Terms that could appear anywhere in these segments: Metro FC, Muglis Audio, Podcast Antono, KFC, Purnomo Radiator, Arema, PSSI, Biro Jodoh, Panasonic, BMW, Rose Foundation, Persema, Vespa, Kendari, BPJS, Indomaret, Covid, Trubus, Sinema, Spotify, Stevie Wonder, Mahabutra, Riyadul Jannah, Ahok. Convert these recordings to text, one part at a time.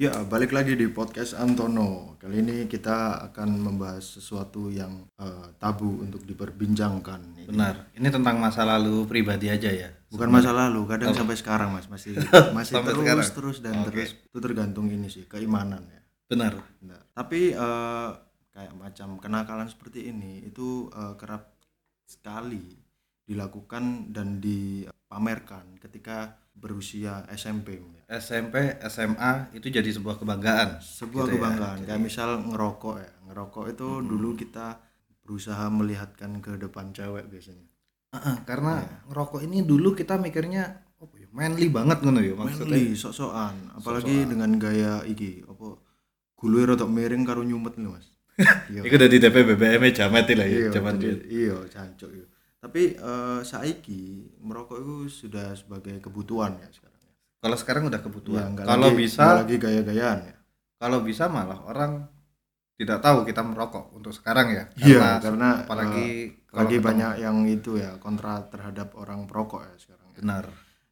Ya, balik lagi di Podcast Antono. Kali ini kita akan membahas sesuatu yang tabu untuk diperbincangkan. Benar, ini tentang masa lalu pribadi aja ya? Bukan masa lalu, kadang sampai sekarang mas. Masih terus itu tergantung ini sih, keimanan ya. Benar. Tapi kayak macam kenakalan seperti ini itu kerap sekali dilakukan dan dipamerkan ketika berusia SMP, SMA itu jadi sebuah kebanggaan. Kayak misal ngerokok itu dulu kita berusaha melihatkan ke depan cewek biasanya. Karena ngerokok ini dulu kita mikirnya manly banget ngono ya maksudnya. Manly, sok-sokan, apalagi dengan gaya iki gulue rotok miring karo nyumet lho Mas. Iku dadi DP BBM-e jamet lah ya jaman dhewe. Iya, jancuk yo. Tapi saiki merokok itu sudah sebagai kebutuhan ya sekarang. Kalau sekarang udah kebutuhan. Ya, kalau bisa lagi gaya-gayaan ya. Kalau bisa malah orang tidak tahu kita merokok untuk sekarang ya. Iya, karena apalagi banyak yang itu ya kontra terhadap orang perokok ya sekarang. Ya. Benar.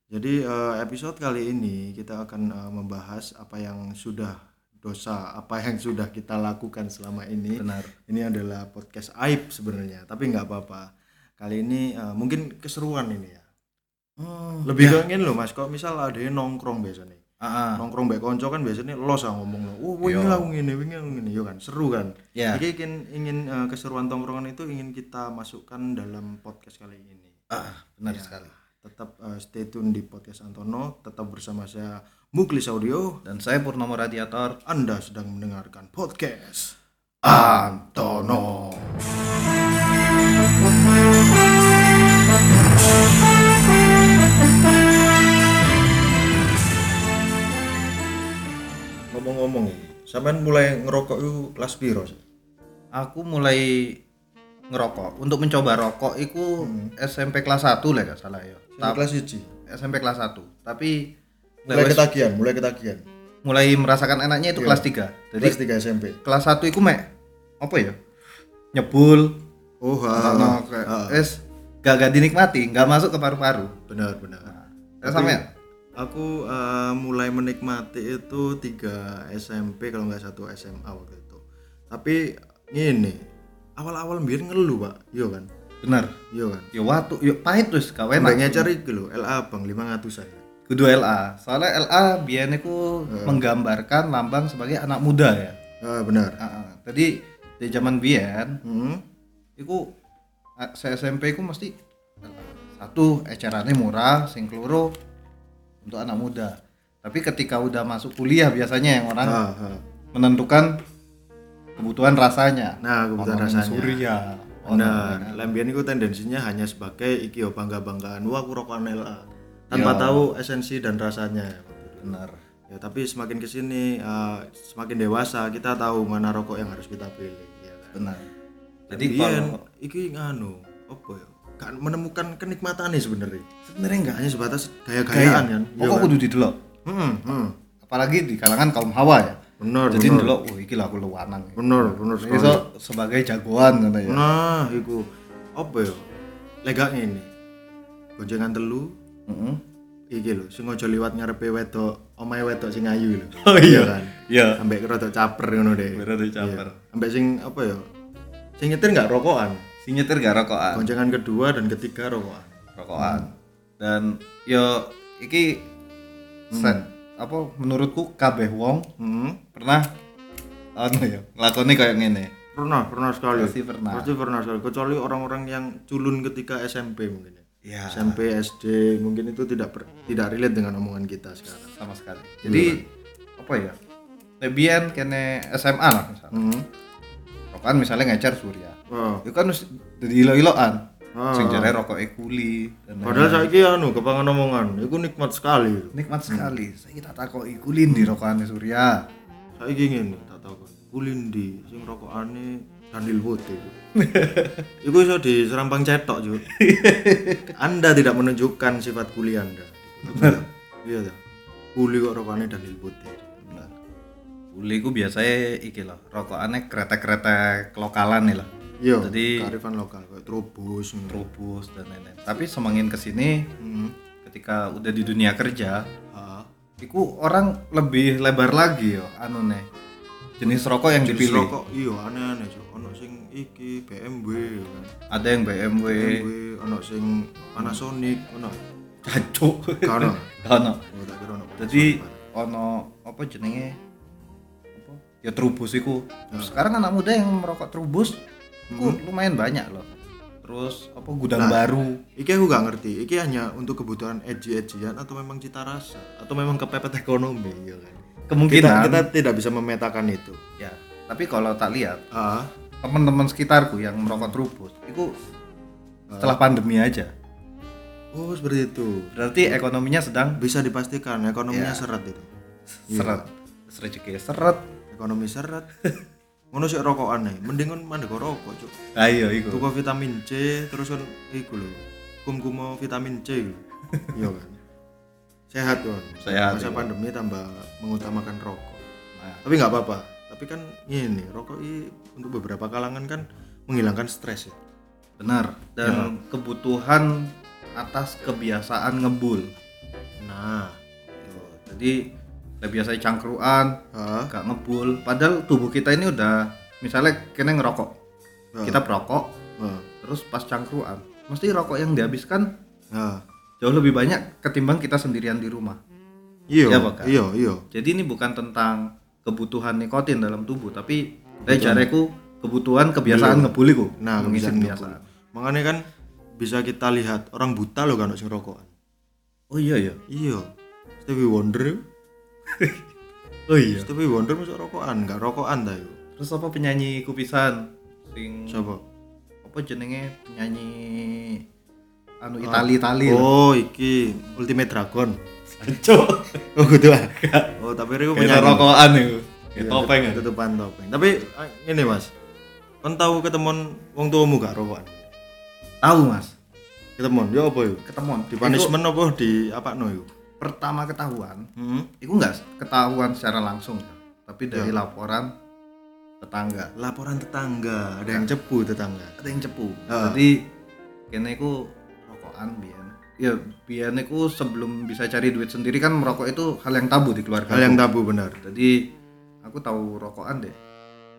Jadi episode kali ini kita akan membahas apa yang sudah dosa, apa yang sudah kita lakukan selama ini. Benar. Ini adalah podcast aib sebenarnya, tapi nggak apa-apa. Kali ini mungkin keseruan ini ya. Lebih kengin loh Mas, kok misal ada nongkrong biasanya. Nongkrong bae konco kan biasanya los ngomongno. Wingi ngene yo kan seru kan. Yeah. Jadi ingin keseruan tongkrongan itu ingin kita masukkan dalam podcast kali ini. Benar ya, sekali. Tetap stay tune di Podcast Antono, tetap bersama saya Muglis Audio dan saya Purnomo Radiator. Anda sedang mendengarkan Podcast Antono. Ngomong-ngomong iki, sampean mulai ngerokok itu kelas piro? Aku mulai ngerokok untuk mencoba rokok iku SMP kelas 1 lah gak salah ya. SMP kelas 1. Tapi mulai ketagihan. Mulai merasakan enaknya itu kelas 3. Jadi kelas 3 SMP. Kelas 1 iku mek apa ya? Nyebul. Gak dinikmati, gak masuk ke paru-paru. Benar. Nah, sampean? Aku mulai menikmati itu 3 SMP kalau nggak 1 SMA waktu itu. Tapi ini awal-awal biar ngeluh pak, iya kan? Benar, iya kan? Ya watu, ya pahit terus kawan. Nggak nyari gitu, LA bang 500an. Kudu LA, soalnya LA biasanya ku menggambarkan lambang sebagai anak muda ya. Benar. Tadi di zaman biar, aku SMP aku mesti satu ecarannya murah, sing kloro untuk anak muda. Tapi ketika udah masuk kuliah biasanya yang orang menentukan kebutuhan rasanya. Nah, kebutuhan rasanya. Surya. Nah, lembian itu tendensinya hanya sebagai iki yo bangga-banggaan. Wah, aku rokokan LA. Tanpa tahu esensi dan rasanya. Benar. Ya, tapi semakin kesini semakin dewasa kita tahu mana rokok yang harus kita pilih, ya kan? Benar. Jadi kalau iki nganu, apa ya? Kan menemukan kenikmatan nih sebenarnya nggak hanya sebatas gaya-gayaan kan, pokoknya kudu didelok. Apalagi di kalangan kaum hawa ya. Bener. Jadi didelok, iki lah aku luwanang. Bener. Itu sebagai jagoan kata ya. Nah, iku apa ya? Legaknya ini, goncengan telu. Iki lho, sengaja liwat ngarepe wedok, omahe wedok sing ayu lho. Oh iya kan. Iya. Ambek rodok caper ngono deh. Rodok caper. Ambek sing apa ya? Sing nyetir enggak rokokan. Nyetir gak rokokan. Goncangan kedua dan ketiga rokokan. Dan yo iki menurutku kabeh wong pernah ya nglakoni kayak ngene. Pernah sekali. Kecuali orang-orang yang culun ketika SMP mungkin. Ya. SMP, SD mungkin itu tidak relate dengan omongan kita sekarang sama sekali. Jadi apa ya? Lebihan kene SMA lah misalnya. Rokokan misalnya ngecer Surya. Itu kan jadi ilo-iloan. Sing jare rokoke kuli. Padahal saiki kepangan omongan, iku nikmat sekali. Nikmat sekali. Saiki tak takoki kuli ndi rokokane Surya. Saiki ngene, tak takon. Kuli ndi sing rokokane Daniel Bote. Iku iso diserampang cetok, Juk. Anda tidak menunjukkan sifat kuli Anda. Iya ta. Kuli kok rokokane Daniel Bote. Kuli ku biasanya iki lho, rokokane kretek-kretek lokalan nih lho. Iya, kearifan lokal, kayak trobus dan lain-lain. Tapi semangin kesini, ketika udah di dunia kerja Iku orang lebih lebar lagi yo anune. Jenis rokok yang jenis dipilih. Rokok iya aneh-aneh yo. Ono sing iki BMW yo kan. Ada yang BMW, ono sing Panasonic, ono. Cacuk. Ono. Ono. Jadi ono apa jenenge? Apa? Ya Trubus iku. Nah. Sekarang anak muda yang merokok Trubus lumayan banyak loh. Terus apa gudang nah, baru. Iki aku gak ngerti. Iki hanya untuk kebutuhan edgy-edgyan atau memang cita rasa atau memang kepepet ekonomi ya kan. Kemungkinan kita tidak bisa memetakan itu. Ya, tapi kalau tak lihat, teman-teman sekitarku yang merokok Trubus, itu setelah pandemi aja. Oh, seperti itu. Berarti ekonominya sedang bisa dipastikan ekonominya seret itu. Seret. Rezeki seret, ekonomi seret. Ngono sik rokokan ae, mending kon mandek rokok, Cuk. Ha iya iku. Tuku vitamin C terus kon iku lho. Kumkumo vitamin C. Iya kan. Sehat kon. Sehat. Masa pandemi tambah mengutamakan rokok. Nah. Tapi enggak apa-apa. Tapi kan ngene, rokok iki untuk beberapa kalangan kan menghilangkan stres ya. Benar. Dan kebutuhan atas kebiasaan ngebul. Nah, yo. Jadi udah biasanya cangkruan, gak ngebul. Padahal tubuh kita ini udah, misalnya kena ngerokok, kita perokok, terus pas cangkruan, mesti rokok yang dihabiskan jauh lebih banyak ketimbang kita sendirian di rumah. Iya. Jadi ini bukan tentang kebutuhan nikotin dalam tubuh, tapi dari jareku kebutuhan kebiasaan ngebuliku, mengisi kebiasaan. Makanya kan bisa kita lihat orang buta loh kan sing rokokan. Oh iya. Stevie Wonder. Oh iya. Tapi Wonder masuk rokokan, enggak rokokan ta yo. Terus apa penyanyi kupisan? Sing sapa? Apa jenenge penyanyi anu Itali-Itali. Oh, iki Ultimate Dragon. Sanco. Oh kudu ah. Oh, tapi riku penyanyi rokokan iku. Ya topeng ya, tutupan topeng. Tapi ngene, Mas. Kon tau ketemuan wong tuamu gak rokokan? Tahu, Mas. Ketemuan yo apa yo? Ketemuan di punishment apa di apakno yo? Pertama ketahuan, itu enggak ketahuan secara langsung, tapi dari laporan tetangga. Laporan tetangga, ada yang cepu tetangga. Ada yang cepu. Jadi kene iku rokokan biyen. Ya biyen iku sebelum bisa cari duit sendiri kan merokok itu hal yang tabu di keluarga. Hal yang tabu benar. Jadi aku tahu rokokan deh.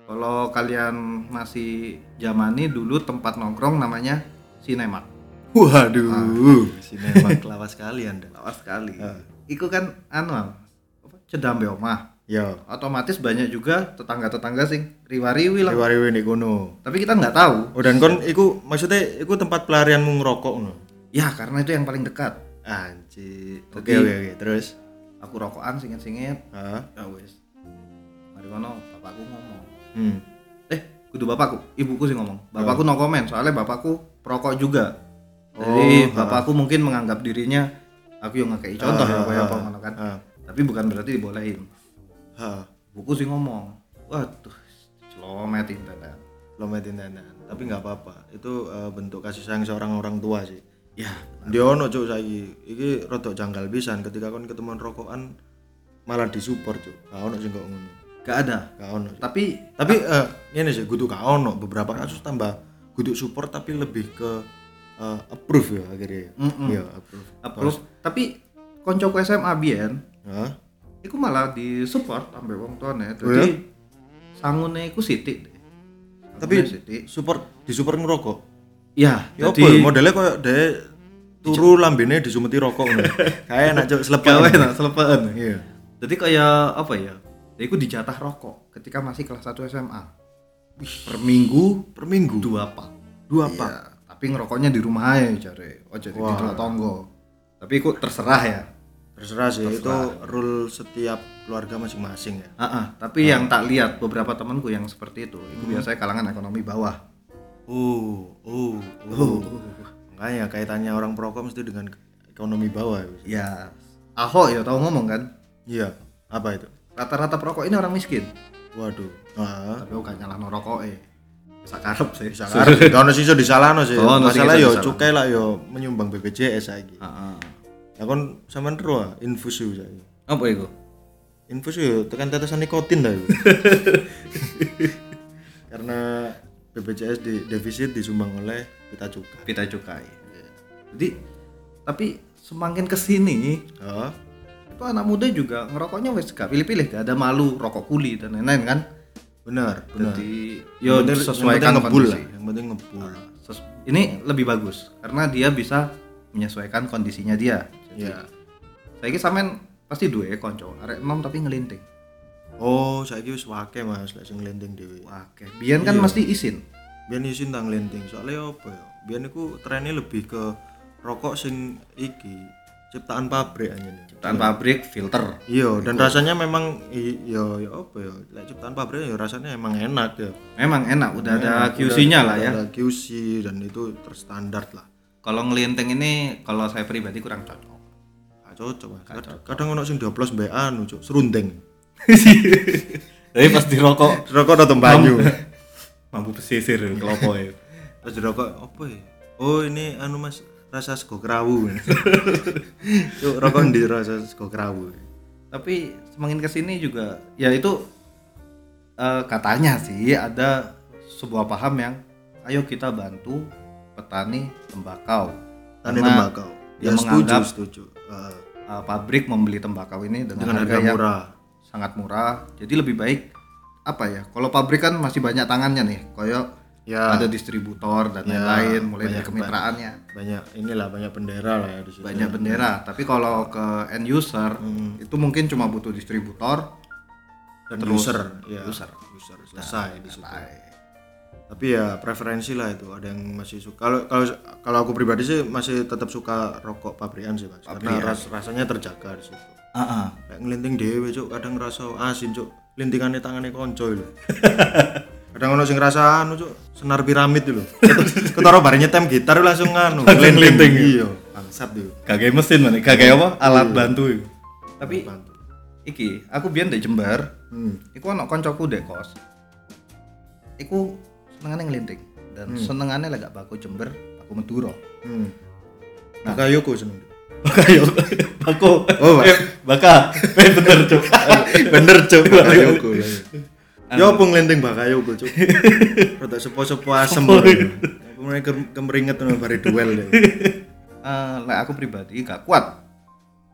Kalau kalian masih zamani dulu tempat nongkrong namanya Sinema. Waduh, Sinema lawas sekali Anda. Lawas sekali. Iku kan anu apa cedam be omah. Ya. Otomatis banyak juga tetangga-tetangga sing riwariwi lah. Riwariwi ning kono. Tapi kita enggak tahu. Oh dan kon iku maksudnya iku tempat pelarianmu ngerokok ngono. Ya, karena itu yang paling dekat. Anjir. Oke. Terus aku rokokan singit-singit. Heeh. Ya wis. Mari ngono bapakku ngomong. Kudu bapakku, ibuku sing ngomong. Bapakku no komen soalnya bapakku perokok juga. Jadi bapakku mungkin menganggap dirinya aku yang ngekei contoh ya apa ngono kan. Tapi bukan berarti dibolehin. Buku sih ngomong. Waduh, celometin tenan. Tapi enggak apa-apa. Itu bentuk kasih sayang seorang orang tua sih. Ya, dia ono cuk saiki. Iki rodok janggal pisan ketika kon ketemu rokokan malah disupport cuk. Gak ono sing kok ngono. Gak ada. Gak ono. Tapi ngene sih kudu gak ono beberapa kasus tambah kudu support tapi lebih ke approve ya akhirnya. Iya, approve. Tapi koncoku SMA biyen, iku malah disupport ambek wong tuane. Dadi sangune iku sithik. Tapi support disupport ngerokok. Iya, dadi modele koyo dhek turu lambene disumeti rokok ngono. Kae enak cuk slepeken. Iya. Dadi kaya apa ya? Iku dijatah rokok ketika masih kelas 1 SMA. Per minggu 2 pak. Iya. Tapi ngerokoknya di rumah aja cari, jadi di dalam tonggo. Tapi aku terserah ya. Terserah. Itu rule setiap keluarga masing-masing ya. Tapi yang tak lihat beberapa temanku yang seperti itu biasanya kalangan ekonomi bawah. Makanya kaitannya orang perokok mesti dengan ekonomi bawah. Ya, Ahok ya tahu ngomong kan? Iya. Apa itu? Rata-rata perokok ini orang miskin. Waduh. Tapi aku gak nyalahno rokoknya. Bisa karep. Gak ada sisa disalahno sih. Masalah yo cukai lah yo menyumbang BPJS lagi. Ya kon sampean ro infus yo saiki. Apa iku? Infus yo tekan tetesan nikotin ta yo. Karena BPJS di defisit disumbang oleh Pita Cukai. Jadi tapi semakin kesini itu anak muda juga ngerokoknya wes gak pilih-pilih, gak ada malu, rokok kuli dan lain-lain kan. Benar. Jadi yo sesuaikan kondisi. Yang penting ngebul. Ini lebih bagus karena dia bisa menyesuaikan kondisinya dia. Iya. Saiki sampean pasti duwe kanca arek nom tapi ngelinting. Oh, saiki wis akeh Mas lek sing ngelinting dhewe. Akeh. Biyen kan mesti izin. Biyen izin tang ngelinting. Soale opo ya? Biyen iku trennya lebih ke rokok sing iki. Ciptaan pabrik aja nih. Ciptaan pabrik filter. Iya, dan rasanya memang ya apa ya? Lek ciptaan pabrik ya rasanya emang enak ya. Memang enak, udah ada QC-nya lah ya. Ada QC dan itu terstandar lah. Kalau ngelinting ini kalau saya pribadi kurang cocok. Enggak cocok. Kadang ono sing dioplos mbek anu, Cuk, serundeng. Tapi pas dirokok, rokok nang banyu. Mampu pesisir kelopo ya. Pas dirokok opo ya? Oh, ini anu Mas rasa sego krawu. Cuk, rokok di rasa sego krawu. Tapi semakin kesini juga ya itu katanya sih ada sebuah paham yang ayo kita bantu petani tembakau. Petani tembakau. Yang menganggap pabrik membeli tembakau ini dengan harga yang murah. Sangat murah. Jadi lebih baik apa ya? Kalau pabrik kan masih banyak tangannya nih. Kayak ya. Ada distributor dan lain-lain, mulai dari kemitraannya. Banyak bendera lah ya di situ. Banyak bendera, tapi kalau ke end user itu mungkin cuma butuh distributor dan terus user selesai di situ. Tapi ya preferensi lah itu, ada yang masih suka. Kalau aku pribadi sih masih tetap suka rokok pabrikan sih, Mas. Pabrikan. Karena rasanya terjaga di situ. Heeh. Kayak ngelinting dhewe, Cuk, kadang ngerasa asin, Cuk. Lintingane tangane konco lho. Kadang ono sing ngrasa anu Cuk, senar piramid lho. Ketara bare nyetem gitar langsung anu, linting. Iya, bangsat yo. Gak kayak mesin meneh, gak kayak apa? Alat bantu yo. Tapi iki, aku biyen ndek Jembar. Iku ono kancaku ndek kos. Iku senengane ngelinting dan senengane lek gak baku Jember, baku Madura. Nah, bakayoko seneng. Bakayoko. Baku. Oh, baka. Bener Cuk. Bakayoko. Ya opo ngelinting bakayo opo Cuk. Rodok sepo-sepo asem. Mulai kemeringet nang bare duel. Lek aku pribadi gak kuat.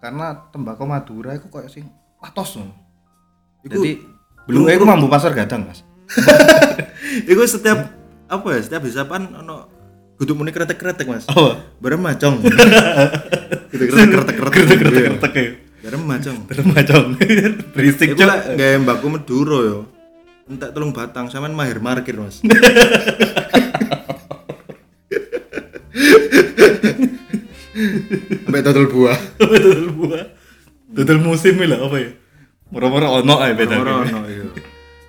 Karena tembakau Madura iku koyo sing patos ngono. Jadi bluke iku mambu pasar gadang, Mas. Iku setiap apa ya? Setiap hisapan ono guduk muni kretek-kretek, Mas. Oh. Bareng macong. Kretek-kretek. Bareng macong. Berisik Cuk. Gawe mbakku Madura yo. Entek telung batang, sampean mahir markir, Mas. Sampai total buah. Total musim lah apa ya? Moro-moro ono ae bedane. Moro ono.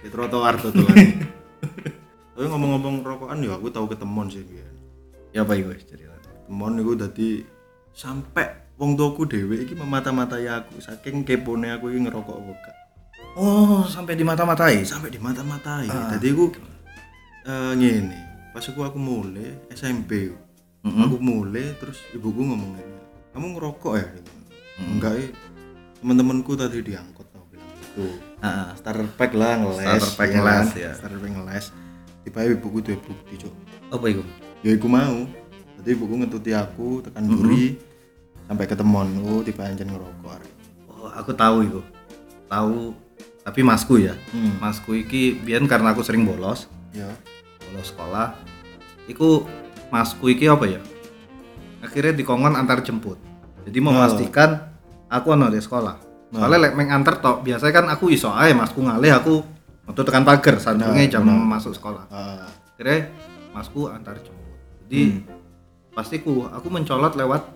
Di trotoar totolan. Tapi ngomong-ngomong rokokan ya aku tahu ketemon sih biyen. Ya apa iku cerita? Temon iku dadi sampe wong tuaku dhewe iki memata-matai aku saking kepone aku iki ngerokok opo gak. Oh, sampai dimata-matai. Jadi aku ngene. Pas aku mulai SMP. Aku mulai terus ibuku ngomong ngene. Kamu ngerokok ya? Enggak. Teman-temanku tadi diangkut aku bilang gitu. Heeh, starter pack ngeles. Tiba-tiba ibuku duwe bukti, Cuk. Apa iku? Ya iku mau. Jadi ibuku ngetuti aku tekan juri sampai ketemonku tiba-tiba ngerokok. Oh, aku tahu iku. Tahu. Tapi masku ya, masku iki biyen karena aku sering bolos, ya. Bolos sekolah, iku masku iki apa ya? Akhirnya dikongkon antar jemput, jadi memastikan aku ono di sekolah. Soalnya lek mengantar tok, biasanya kan aku iso ae masku ngalih aku metu tekan pagar santunge jam masuk sekolah. Akhirnya masku antar jemput, jadi pastiku aku mencolot lewat,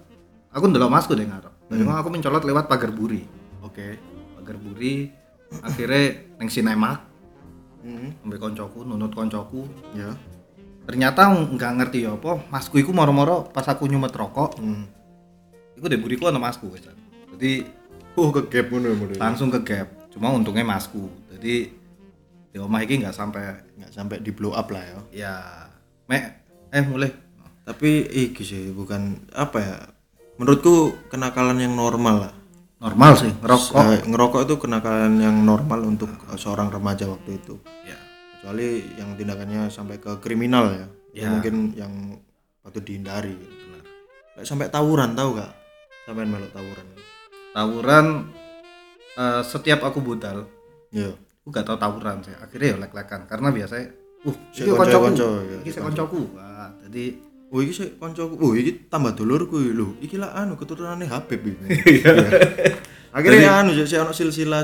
aku ndelok masku deh ngarep. Terus aku mencolot lewat pagar buri. Oke. Pagar buri. Akhirnya neng Sinema, ambil koncoku, nunut koncoku. Ya. Ternyata nggak ngerti ya apa. Masku iku moro-moro pas aku nyumet rokok. Iku deburiku ana masku. Jadi, kegap ngono. Langsung kegap. Cuma untungnya masku. Jadi di omah iki nggak sampai di blow up lah ya. Ya. Mulai. Tapi iki sih bukan apa ya. Menurutku kenakalan yang normal lah. Normal sih, ngerokok itu kenakalan yang normal untuk seorang remaja waktu itu. Ya. Kecuali yang tindakannya sampai ke kriminal ya. Ya. Mungkin yang patut dihindari. Benar. Sampai tawuran tahu gak? Sampai melu tawuran. Tawuran setiap aku budal, yeah, aku gak tau tawuran saya. Akhirnya ya lek-lekan karena biasanya, ini koncoku. Wah, jadi, ini saya koncoku. Ini tambah dulurku loh. Ini lah anu keturunannya Habib. Akhirnya anu saya ono silsilah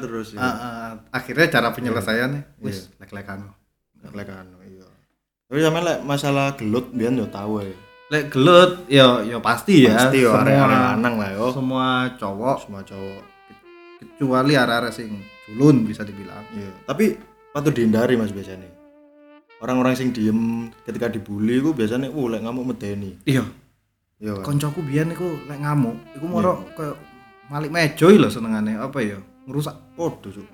terus. Akhirnya cara penyelesaiannya, wis lek-lekan. Iya. Tapi sama lek masalah gelut biyen yo tau ae. Lek gelut yo pasti ya. Pasti yo arek-arek lanang lah yo. Semua cowok. Kecuali arek-arek sing culun bisa dibilang. Iya. Tapi patut dihindari Mas biasanya. Orang-orang sing diem ketika dibully iku biasanya lek ngamuk medeni. Iya. Yo. Kancaku biyen iku lek ngamuk, iku moro koyo malik meja lho senengane apa ya? Ngerusak podo, Cuk.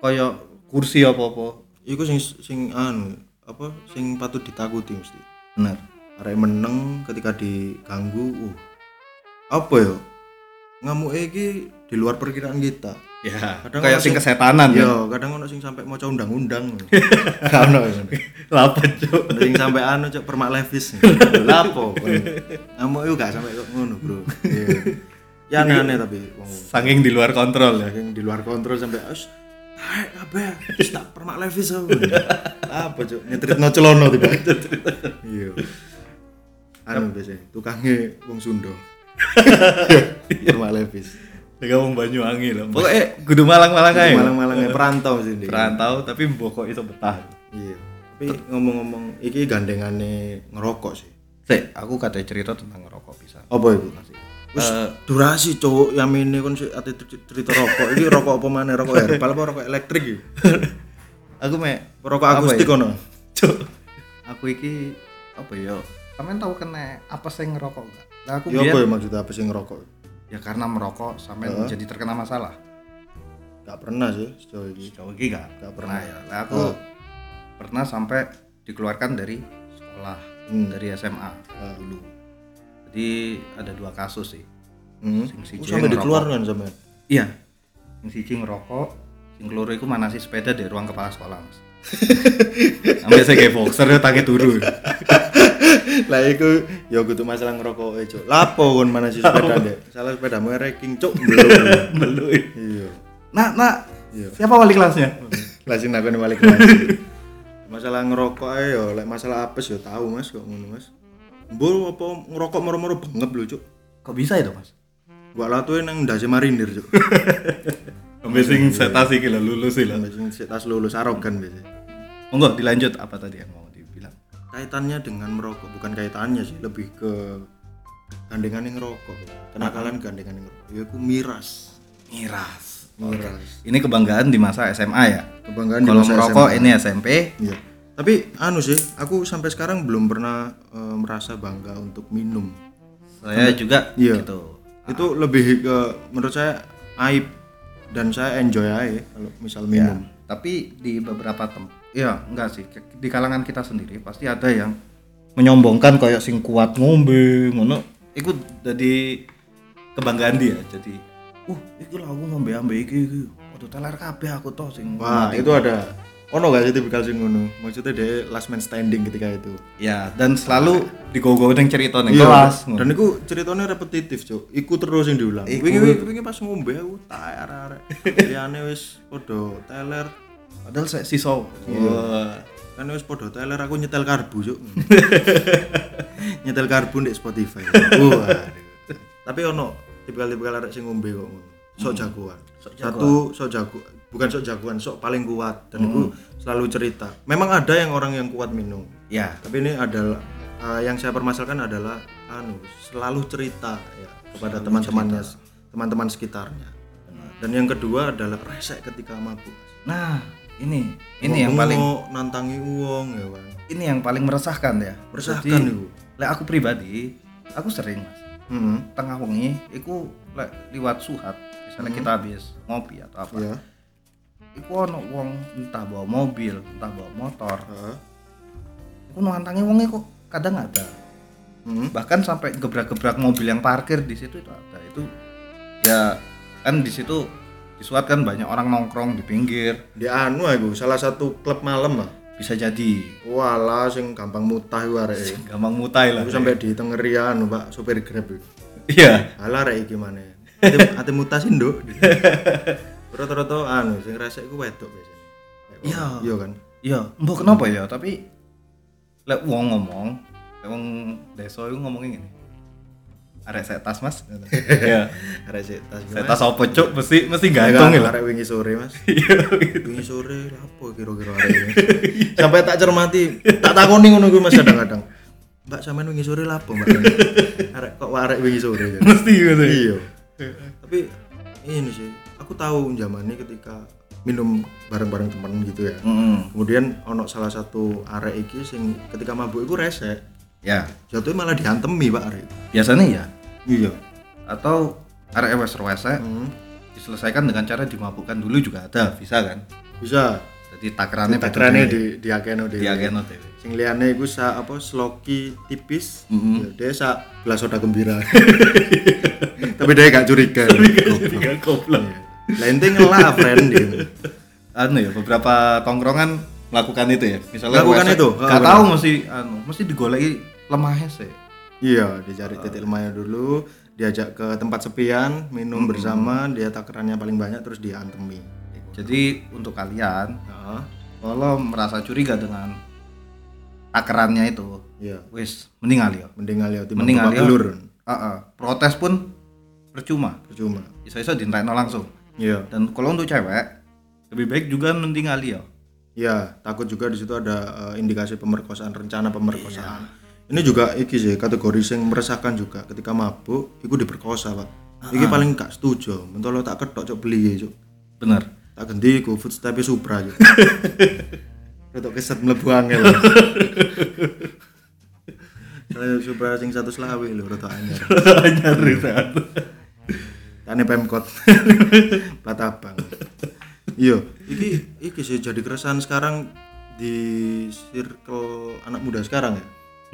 Kaya kursi apa-apa. Iku sing anu apa sing patut ditakuti mesti. Bener. Arek meneng ketika diganggu. Apa ya? Ngamuke iki di luar perkiraan kita. Ya. Kadang kayak sing kesetanan ya. Yo, kadang ono sing sampai maca undang-undang. Ka ono. Lapo, Cuk. Sing sampai anu Cuk permak levis. Lapo. Ngamuke gak sampai kok ngono, Bro. Iya. Ya aneh tapi wong saking di luar kontrol ya. Saking di luar kontrol sampai kabeh wis tak permak levis aku. Apa cuk nyetritno celono tiba. Iya. Anu biasa tukange wong Sunda. Permak levis. Tega wong Banyuwangi lho. Pokoke kudu Malang-malang ae. Malang-malange perantau sini. Perantau tapi mbok iso betah. Iya. Tapi ngomong-ngomong iki gandengane ngerokok sih. Sik, aku kate cerita tentang ngerokok pisan. Apa iku? Wis durasi cowok yang ini kan ati cerita rokok. Ini rokok apa maneh? Rokok herbal apa rokok elektrik iki? Aku rokok akustik ono. Cuk. Aku iki apa ya? Sampeyan tau kena apa sing ngerokok enggak? Lah aku biyen. Ya apa ya maksud apa sing ngerokok? Ya karena merokok sampeyan jadi terkena masalah. Enggak pernah sih sejauh ini. Sejauh iki enggak pernah ya. Lah aku pernah sampai dikeluarkan dari sekolah, dari SMA dulu. Jadi ada 2 kasus sih. Sampai dikeluarkan sampean. Iya. Sing siji ngerokok, sing loro iku manasi sepeda di ruang kepala sekolah, Mas. Sampai saya kayak boxer yo tangi turu. Lah iku ya kudu masalah ngerokok e, Cuk. Lapo kon manasi sepeda, Dek? Salah sepedamu ranking, Cuk. Beluk. Iya. Nak. Siapa wali kelasnya? Kelasine aku wali kelas. Masalah ngerokok ae yo, lek masalah apes yo tahu, Mas, kok ngono, Mas. Mbul apa ngerokok moro-moro banget lho, Cuk. Kok bisa itu, Mas? Gua latuhe nang ndase marinir, Cuk. Sampai sing setas iki lho lulus lho. Sing setas lulus arogan wis. Monggo dilanjut apa tadi yang mau dibilang? Kaitannya dengan merokok, bukan kaitannya sih, lebih ke gandengane ngerokok. Kenakalan gandengane ngerokok. Ya iku miras. Okay. Ini kebanggaan di masa SMA ya. Kebanggaan di masa SMA. Kalau merokok ini SMP. Iya. Tapi sih, aku sampai sekarang belum pernah merasa bangga untuk minum. Saya juga iya, gitu. Itu lebih ke menurut saya aib dan saya enjoy aja kalau misal minum. Ya, tapi di beberapa enggak sih. Di kalangan kita sendiri pasti ada yang menyombongkan kayak sing kuat ngombe, ngono. Iku jadi kebanggaan dia. Jadi, iki lho aku ngombe iki. Odo teler kabeh aku toh sing. Wah, itu ada. Ono gak sih tipikal sing ngono? Maksudnya dia last man standing ketika itu. Ya, dan selalu digogo nang cerita nang kelas. Dan iku ceritanya repetitif, Cuk. Iku terus yang diulang. Wingi pas ngombe aku tak arek-arek. Liyane wis padha teler. Padahal sik siso. Wah. Kan wis padha teler aku nyetel karbu, Cuk. Nyetel karbu ndek Spotify. Wah. Tapi ono tipikal-tipikal arek sing ngombe kok ngono. Sok jagoan. Bukan sok jagoan, sok paling kuat dan itu selalu cerita. Memang ada yang orang yang kuat minum. Ya. Tapi ini adalah yang saya permasalahkan adalah selalu cerita ya kepada teman-teman sekitarnya. Dan yang kedua adalah resek ketika mabuk. Nah, ini yang paling nantangi uang ya kan. Ini yang paling meresahkan ya. Meresahkan itu. Lek aku pribadi, aku sering Mas. Tengah wengi iku lek liwat suhat, misalnya kita habis ngopi atau apa. Ya. Iku ono wong entah bawa mobil, entah bawa motor. Iku nantangnya wongnya kok kadang ada. Bahkan sampai gebrak-gebrak mobil yang parkir di situ itu ada. Itu ya kan di situ disuat kan banyak orang nongkrong di pinggir. Di iku salah satu klub malam lah. Bisa jadi. Walah sing gampang mutah iku arek. Sing gampang mutah lah. Iku sampai ditengerian Mbak supir Grab iku. Iya. Alah arek iki maneh. Ate mutasi nduk. Roto-roto anu sing resik iku wedok biasane. Iya. Iya kan? Iya, mbok kenapa ya? Tapi lek wong ngomong, lek wong desa iku ngomongnya ngene. Arek sek tas, Mas. Iya. Arek sek tas. Sek tas opo, Cuk? Mesti gantung lho. Arek wingi sore, Mas. Iya, wingi sore opo kira-kira arek ini. Sampai tak cermati, tak takoni ngono kuwi Mas kadang-kadang. Mbak sampean wingi sore lapo, Mbak? Arek kok arek wingi sore. Mesti ngono. Iya. Tapi ini sih, aku tahu zamannya ketika minum bareng-bareng teman gitu ya. Kemudian ono salah satu arek iki sing ketika mabuk iku resek. Ya, jatuhnya malah dihantemi Pak arek. Biasanya ya. Iya. Atau arek wes-wese diselesaikan dengan cara dimabukkan dulu juga ada, bisa kan? Bisa. Jadi takarannya di akeno dhewe. Di akeno dhewe. Sing liyane iku sak apa sloki tipis, dia sak gelas soda gembira. Tapi dia gak curiga. Curiga goblok. Lah enteng ngelak friend gitu. Anu ya, beberapa tongkrongan melakukan itu ya. Misalnya melakukan itu. Gak tahu mesti digoleki lemahnya sih. Iya, dicari titik lemahnya dulu, diajak ke tempat sepian, minum bersama, dia takarannya paling banyak terus diantemi. Jadi untuk kalian, kalau merasa curiga dengan takarannya itu, wis mending alih. Mending alih. Protes pun percuma. Iso-iso dintaikno langsung. Iya. Dan kalau untuk cewek, lebih baik juga mending alih. Iya, takut juga di situ ada indikasi pemerkosaan, rencana pemerkosaan. Iya. Ini juga iki sih kategori sing meresahkan juga ketika mabuk iku diperkosa, Pak. Iki paling gak setuju. Mentolo tak ketok cok beli cok. Bener. Tak ganti iku footstep Supra cok. Ketok keset mlebu angel. Saya Supra sing 120 lho rotok anyar. Anyar risan. Tane Pemkot. Plat Abang. Iya, iki sih jadi keresahan sekarang di circle anak muda sekarang ya.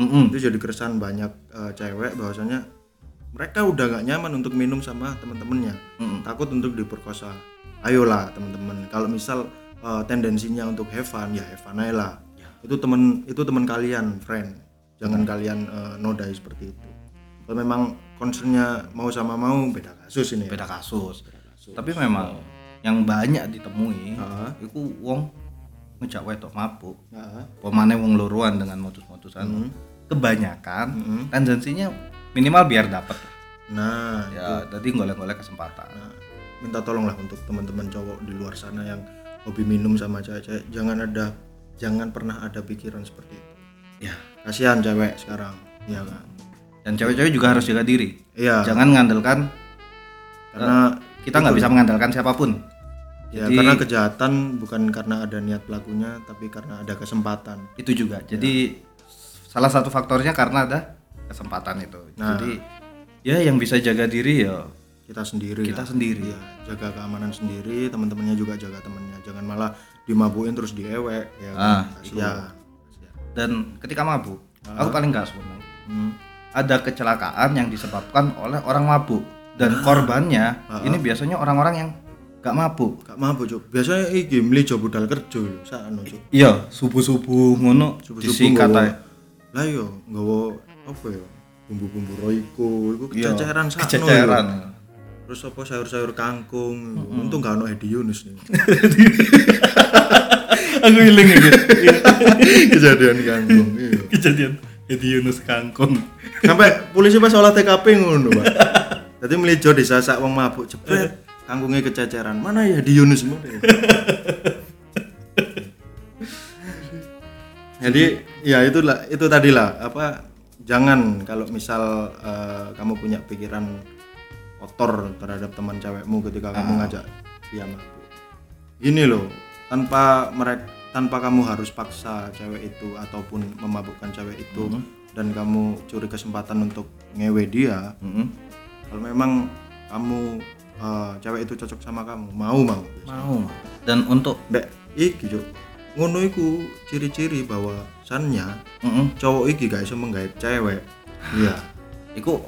Itu jadi keresahan banyak cewek bahwasanya mereka udah gak nyaman untuk minum sama teman-temannya, takut untuk diperkosa. Ayolah teman-teman, kalau misal tendensinya untuk have fun ya have fun aja lah. Itu teman kalian, friend. Jangan kalian nodai seperti itu. Kalau memang concernnya mau sama mau beda kasus ini. Beda kasus. Tapi memang yang banyak ditemui itu wong ngejak wedok mabuk. Heeh. Pomane wong loruan dengan modus-modusan. Kebanyakan tendensinya minimal biar dapat. Nah, ya tadi golek-golek kesempatan. Nah, minta tolonglah untuk teman-teman cowok di luar sana yang hobi minum sama cewek-cewek, jangan pernah ada pikiran seperti itu. Ya, kasihan cewek sekarang, ya kan. Dan cewek-cewek juga harus jaga diri. Iya. Jangan mengandalkan karena kita nggak bisa mengandalkan siapapun. Ya, jadi, karena kejahatan bukan karena ada niat pelakunya, tapi karena ada kesempatan. Itu juga. Jadi salah satu faktornya karena ada kesempatan itu. Nah, jadi ya yang bisa jaga diri ya kita sendiri. Ya, jaga keamanan sendiri, teman-temannya juga jaga temannya. Jangan malah dimabuin terus diewek ya. Kasihan. Dan ketika mabuk, aku paling enggak suka. Ada kecelakaan yang disebabkan oleh orang mabuk dan korbannya ini biasanya orang-orang yang gak mabuk Cuk. Biasanya iki mlejo budal kerja lho sakno Cuk. Iya, subuh-subuh ngono disingkat ae. Lah iya, nggawa apa ya? Bumbu-bumbu roiko iku kececeran sakno. Kececeran. Terus apa sayur-sayur kangkung. Untung gak ono Hedi Yunus nih. Aku iling iki. Kejadian kangkung. Iya. Kejadian Hedi Yunus kangkung. Sampai polisi pas olah TKP ngono, Pak. Dadi mlejo desa sak wong mabuk jebret. Kanggungnya kececeran, mana ya di Yunus mana ya? Jadi ya itu tadilah apa, jangan kalau misal kamu punya pikiran kotor terhadap teman cewekmu ketika kamu ngajak dia mabuk. Gini loh, tanpa kamu harus paksa cewek itu ataupun memabukkan cewek itu dan kamu curi kesempatan untuk ngewe dia. Kalau memang kamu cewek itu cocok sama kamu, mau. Dan untuk iki Cuk, ngono iku ciri-ciri bahwasannya cowok iki gak iso menggaib cewek. Iya. Itu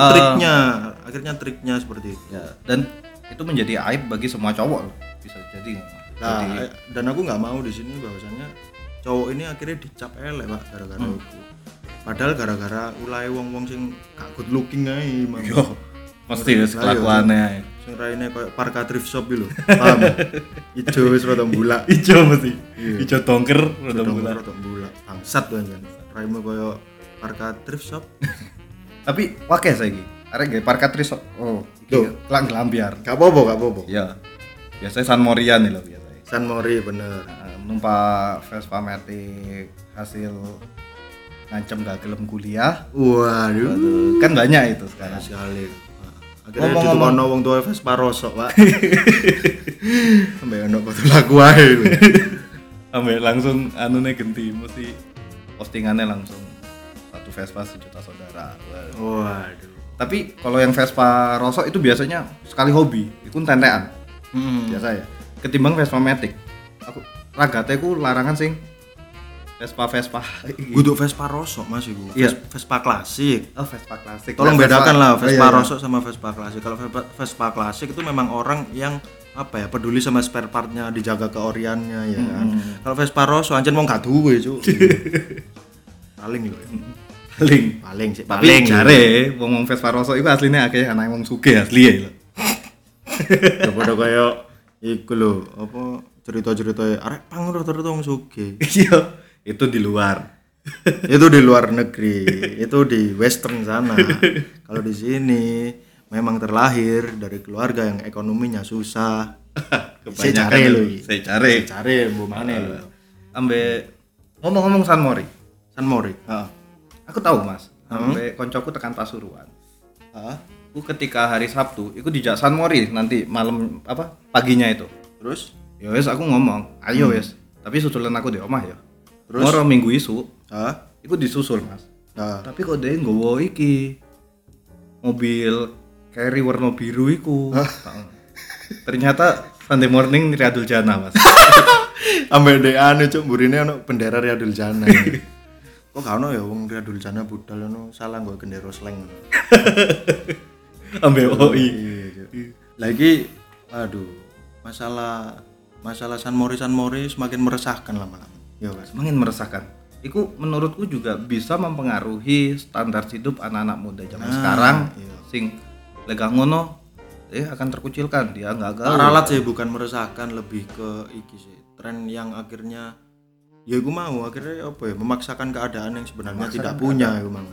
akhirnya triknya seperti itu. Ya, dan itu menjadi aib bagi semua cowok loh. Bisa jadi. Nah, dan aku nggak mau di sini bahwasannya cowok ini akhirnya dicap elek Pak gara-gara itu. Padahal gara-gara ulahe wong-wong sing gak good looking ae, Mas. mesti ya kelakuannya yang raine kayak parka thrift shop itu lho paham ijo wis rada mbulak ijo mesti ijo dongker rada mbulak bangsat kan raine kayak parka thrift shop tapi wakeh saiki arek gawe parka thrift shop oh iki kelang lambiar gak apa-apa iya biasanya San Morian lho biasanya San Mori bener numpak Vespa Matic hasil ngancam gak gelem kuliah. Waduh. Kan banyak itu sekarang sekali. Akhirnya dituku ono wong tuwa Vespa rosok, Pak. Sampai ono foto lagu ae. Sampai langsung anune genti mesti postingannya langsung satu Vespa sejuta saudara. Waduh. Waduh. Tapi kalau yang Vespa rosok itu biasanya sekali hobi, iku tentean. Biasa ya. Ketimbang Vespa Matic. Aku ragate ku larangan sing Vespa. Guduk Vespa rosok Mas iku. Iya. Vespa klasik. Oh, Vespa klasik. Tolong bedakan lah Vespa rosok sama Vespa klasik. Kalau Vespa klasik itu memang orang yang apa ya, peduli sama spare partnya, dijaga keoriannya ya kan. Kalau Vespa rosok anjen wong gak duwe, Cuk. Paling lho. Paling sih. Paling jare wong Vespa rosok iku asline akeh anak wong sugih asli ya lho. Padha kaya iku lho, apa cerita-cerita arek pangrut-rut wong sugih. Iya. Itu di luar itu di luar negeri itu di western sana. Kalau di sini memang terlahir dari keluarga yang ekonominya susah. Saya cari bu mana lo ambe ngomong-ngomong San Mori aku tahu Mas ambe koncoku tekan Pasuruan aku ketika hari Sabtu aku dijak San Mori nanti malam apa paginya itu terus yo wes aku ngomong ayo wes tapi susulan aku di omah yo. Terus? Moro minggu isu, itu disusul Mas. Tapi kok dia nggawa iki mobil carry warna biru iku. Ternyata Sunday morning Riyadul Jannah Mas. Ambe de anu cuk mburine ono bendera Riyadul Jannah. Kok gak ono ya wong Riyadul Jannah budal ono salah nggo gendera sleng. Ambe OI. Lagi aduh, masalah San Mori semakin meresahkan lama-lama. Ya Mas, semakin meresahkan. Iku menurutku juga bisa mempengaruhi standar hidup anak-anak muda zaman sekarang. Iya. Sing legah ngono akan terkucilkan. Dia enggak ralat sih bukan meresahkan, lebih ke iki sih. Tren yang akhirnya ya iku mau akhirnya apa ya memaksakan keadaan yang sebenarnya memaksakan tidak punya iku mang.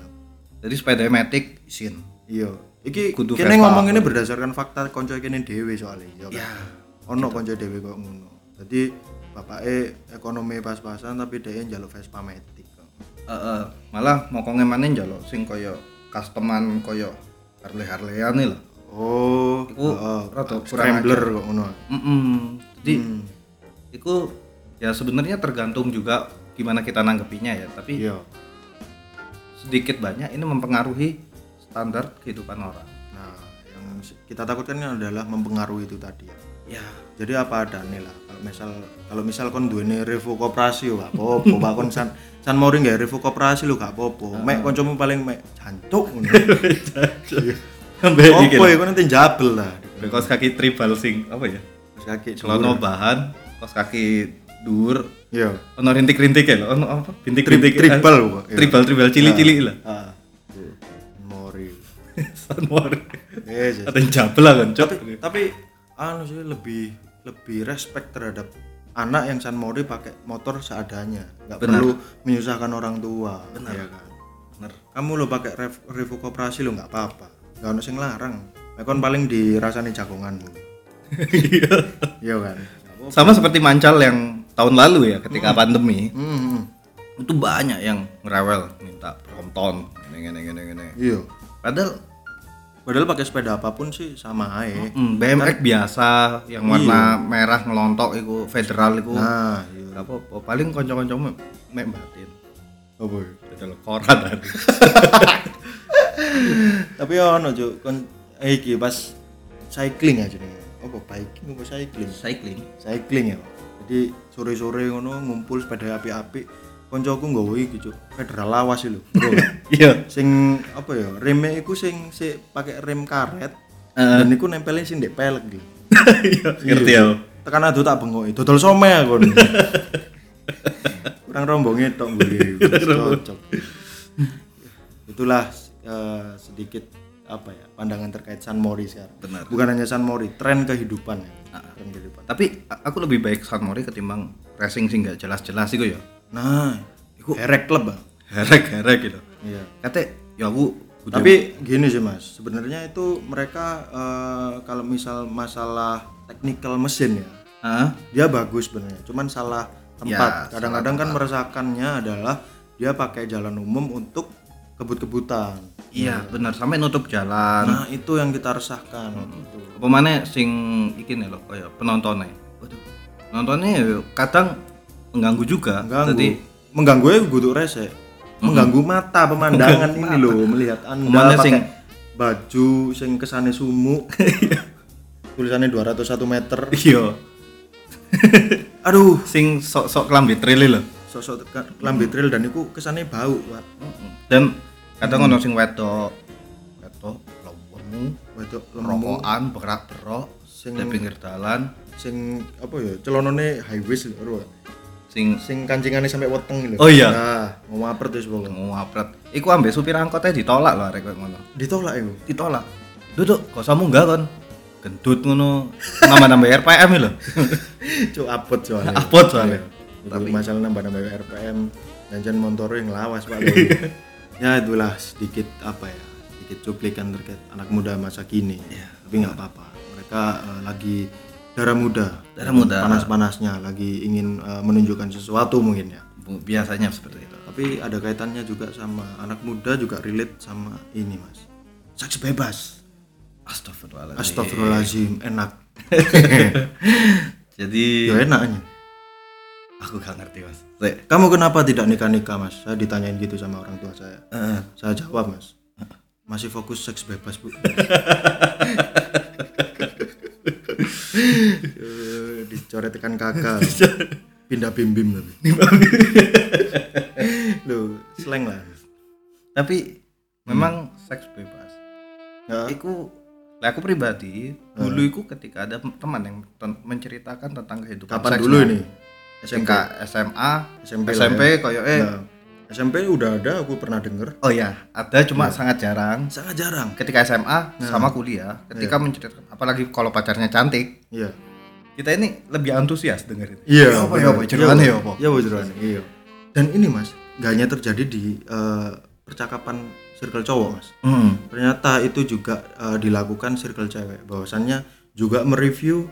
Jadi sepeda matic isin. Iya. Iki kene ngomong ini berdasarkan fakta konco kene dhewe soalé ya kan. Ono konco dhewe kok ngono. Jadi bapaknya ekonomi pas-pasan tapi dia njaluk Vespa Matic. Malah mokongnya mana njaluk sing koyo customan koyo Harley-Harleyan nih lah. Oh, iku rada scrambler kok ngono. Jadi iku ya sebenarnya tergantung juga gimana kita nanggepinya ya, tapi iya. Sedikit banyak ini mempengaruhi standar kehidupan orang. Nah, yang kita takutkan adalah mempengaruhi itu tadi ya. Ya, jadi apa adanya lah. Kalau misal kon duwene Revo Koperasi gak apa-apa, Pak kon San Mori gak Revo Koperasi lho gak apa-apa. Mek kancamu paling mek jancuk ngono. Sampai iki. Opo iku nanti jabel lah. Kaos kaki tribal sing apa ya? Kaos kaki celana bahan, kaos kaki dur. Iya. Ono rintik-rintik lho, ono apa? Bintik-bintik tribal kok. Tribal cilik-cilik lah. Heeh. San Mori. Yes. Ada jabel lah kan, Cok. Tapi anu sih lebih respect terhadap anak yang San Mori pakai motor seadanya, nggak perlu menyusahkan orang tua. Benar ya kan? Benar. Kamu lo pakai Revo Koperasi lo nggak apa-apa, nggak ono sing larang. Mekon paling dirasani jagonganmu. Iya kan? Sama seperti mancal yang tahun lalu ya, ketika pandemi. Itu banyak yang ngerewel minta prompton, gini. Iya. Padahal pakai sepeda apapun sih sama aja. BMX biasa yang warna merah ngelontok itu federal itu. Nah, iya. Gak apa-apa. Paling kanca-kancamu mek batin. Oh boy, ada koran tadi. Tapi ono Cuk, kon iki pas cycling aja nih. Apa biking apa cycling? Cycling ya. Jadi sore-sore ngono ngumpul sepeda api-api. Koncoku nggawa iki Cuk, federal lawas lho, bro. Iya. Sing apa ya? Reme iku sing pakai rem karet. Dan iku nempelin sing ndek pelek iki. Iya, ngerti ya. Tekan adu tak bengoki. Dodol some aku. Kurang rombonge tok ngene. Cocok. Itulah sedikit apa ya, pandangan terkait San Mori sekarang. Benar. Bukan hanya San Mori, tren kehidupan ya. Tren kehidupan. Tapi aku lebih baik San Mori ketimbang racing sih enggak jelas-jelas iku ya. Nah, iku herek klub, Bang. Herek gitu. Iya. Kate ya aku tapi gini sih Mas, sebenarnya itu mereka kalau misal masalah teknikal mesin ya, dia bagus sebenarnya, cuman salah tempat. Ya, kadang-kadang salah kan tempat. Meresahkannya adalah dia pakai jalan umum untuk kebut-kebutan. Iya, benar, sampai nutup jalan. Nah, itu yang kita resahkan. Gitu. Apa mana sing iki nih loh, kayak penontonnya. Waduh. Penontonnya kadang mengganggu juga. Jadi mengganggu ya guduk rese. Mengganggu mata pemandangan ini loh, melihat Anda pakai sing baju sing kesane sumuk. Tulisannya 201 meter. Iya. Aduh, sing sok-sok klambi trail lho. Sok-sok klambi trail dan iku kesane bau, Pak. Dan kadang ono sing wedok rokokan berak-berok sing di pinggir dalan, sing apa ya, celonone high waist lho. Sing kancingane sampai weteng lho. Oh iya. Nah, ngapret wis pokoke. Ngapret. Iku ambek supir angkot e ditolak lho arek koyo ngono. Ditolak iku. Ditolak. Duduk, kok samu enggak kon. Gendut ngono. Nambah-nambah RPM lho. Cuk abot soalnya. Abot soalnya. Iya. Tapi masalah nambah-nambah RPM janjian montoro yang lawas Pak. Ya itulah sedikit apa ya? Sedikit cuplikan terkait anak muda masa kini. Ya, tapi enggak apa-apa. Mereka lagi darah muda panas-panasnya lagi ingin menunjukkan sesuatu mungkin ya, biasanya seperti itu. Tapi ada kaitannya juga sama anak muda, juga relate sama ini Mas, seks bebas. Astagfirullahaladzim, enak. Jadi ya enaknya aku gak ngerti Mas, kamu kenapa tidak nikah Mas? Saya ditanyain gitu sama orang tua saya. Saya jawab Mas, masih fokus seks bebas Bu. Dicoretekan kakak, pindah bim-bim tapi. Loh, slang lah. Tapi memang seks bebas. Nah. Aku pribadi dulu iku ketika ada teman yang menceritakan tentang kehidupan seks. Kapan dulu ini? SMK, SMA, SMP koyo SMP udah ada, aku pernah denger. Oh iya, ada cuma sangat jarang. Sangat jarang. Ketika SMA sama kuliah, ketika menceritakan, apalagi kalau pacarnya cantik. Iya. Kita ini lebih antusias dengerin. Iya. Apa ceritanya ya, Pak? Iya, ceritanya. Iya. Dan ini Mas, gaknya terjadi di percakapan circle cowok, Mas. Ternyata itu juga dilakukan circle cewek. Bahwasannya juga mereview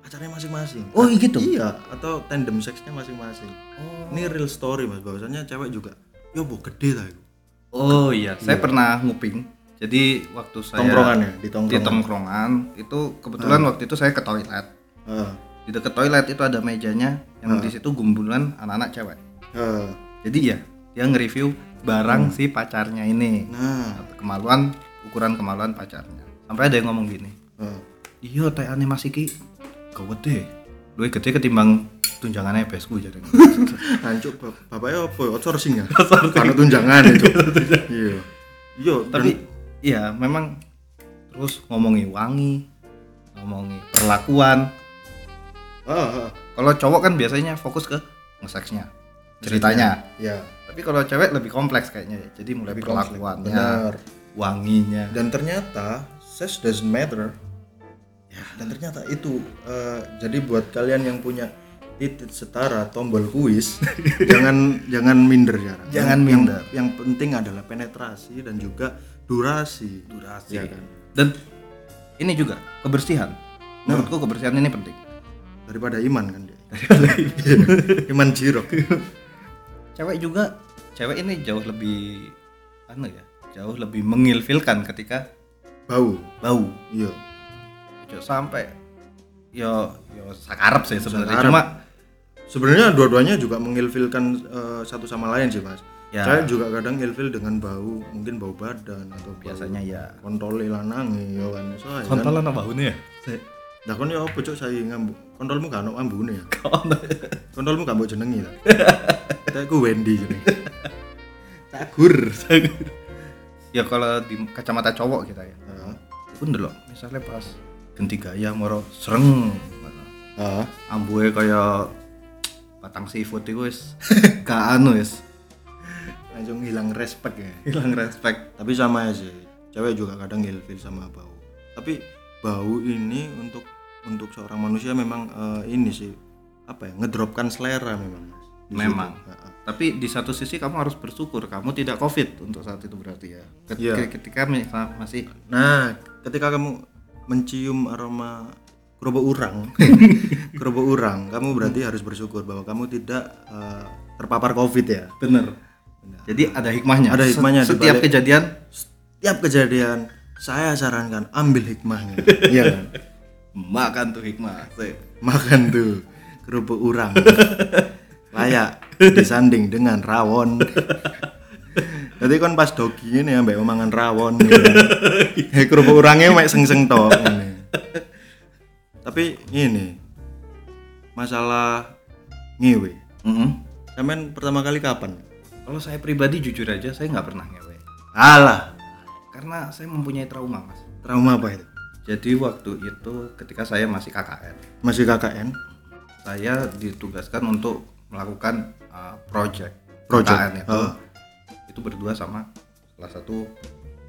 pacarnya masing-masing. Oh gitu? Iya, atau tandem seksnya masing-masing. Oh. Ini real story Mas, bahwasannya cewek juga yo boh gede lah itu. Oh iya, saya pernah nguping. Jadi waktu saya di tongkrongan itu kebetulan waktu itu saya ke toilet. Di dekat toilet itu ada mejanya yang di situ gumbulan anak-anak cewek. Jadi ya dia nge-review barang si pacarnya ini. Nah, ukuran kemaluan pacarnya. Sampai ada yang ngomong gini. Iya, teh animasi ki gede. Luwih gede ketimbang tunjangane besku jarene. Hancuk bapaknya apa ya? Outsourcing ya. Karena tunjangan itu. Iya. Iya, tapi iya memang terus ngomongi wangi, ngomongi perlakuan. Kalau cowok kan biasanya fokus ke ngeseksnya, ceritanya. Iya. Tapi kalau cewek lebih kompleks kayaknya ya. Jadi mulai lebih perlakuannya, wanginya. Dan ternyata sex doesn't matter. Dan ternyata itu jadi buat kalian yang punya titik setara tombol kuis, jangan minder ya. Jangan minder. Yang penting adalah penetrasi dan juga durasi. Ya kan? Dan ini juga kebersihan. Menurutku kebersihan ini penting. Daripada iman kan dia. Iman jirok. Cewek ini jauh lebih mengilfilkan ketika bau. Iya. Sampai yo sakarep sih sebenarnya. Cuma sebenarnya dua-duanya juga mengilfilkan satu sama lain sih Mas. Ya. Saya juga kadang ilfil dengan bau, mungkin bau badan atau biasanya bau, ya kontol lanange yo kan iso. Kontol ana baune ya. Lah kon yo opo cuk saya ngambuk. Kontolmu gak ono ambune ya. Kontolmu gak mbok jenengi ta. Teku Wendy jenenge. Sagur. Ya kalau di kacamata cowok kita ya. Heeh. Pun delok misalnya pas ganti gaya moro sereng. Ambuhe kaya batang seafood iku wis gak anu wis. Langsung hilang respek ya. Tapi sama ya sih. cewek juga kadang ilfil sama bau. Tapi bau ini untuk seorang manusia memang ini sih apa ya, ngedropkan selera memang. Memang. Tapi di satu sisi kamu harus bersyukur kamu tidak covid untuk saat itu berarti ya. Ketika masih. Nah, ketika kamu mencium aroma kerobok urang, kamu berarti harus bersyukur bahwa kamu tidak terpapar covid ya. Bener. Bener. Jadi ada hikmahnya. Ada hikmahnya. Setiap kejadian saya sarankan ambil hikmahnya. Iya kan? Makan tuh hikmah. Makan tuh kerobok urang. Layak disanding dengan rawon. Jadi kan pas dogi ini ya mbak omongan rawon gitu. Kerupuk urangnya mek seng-seng tok. Tapi ini masalah ngewe. Heeh. Sampean pertama kali kapan? Kalau saya pribadi jujur aja saya enggak pernah ngewe. Alah, karena saya mempunyai trauma, Mas. Trauma apa itu? Jadi waktu itu ketika saya masih KKN. Saya ditugaskan untuk melakukan project KKN itu berdua sama salah satu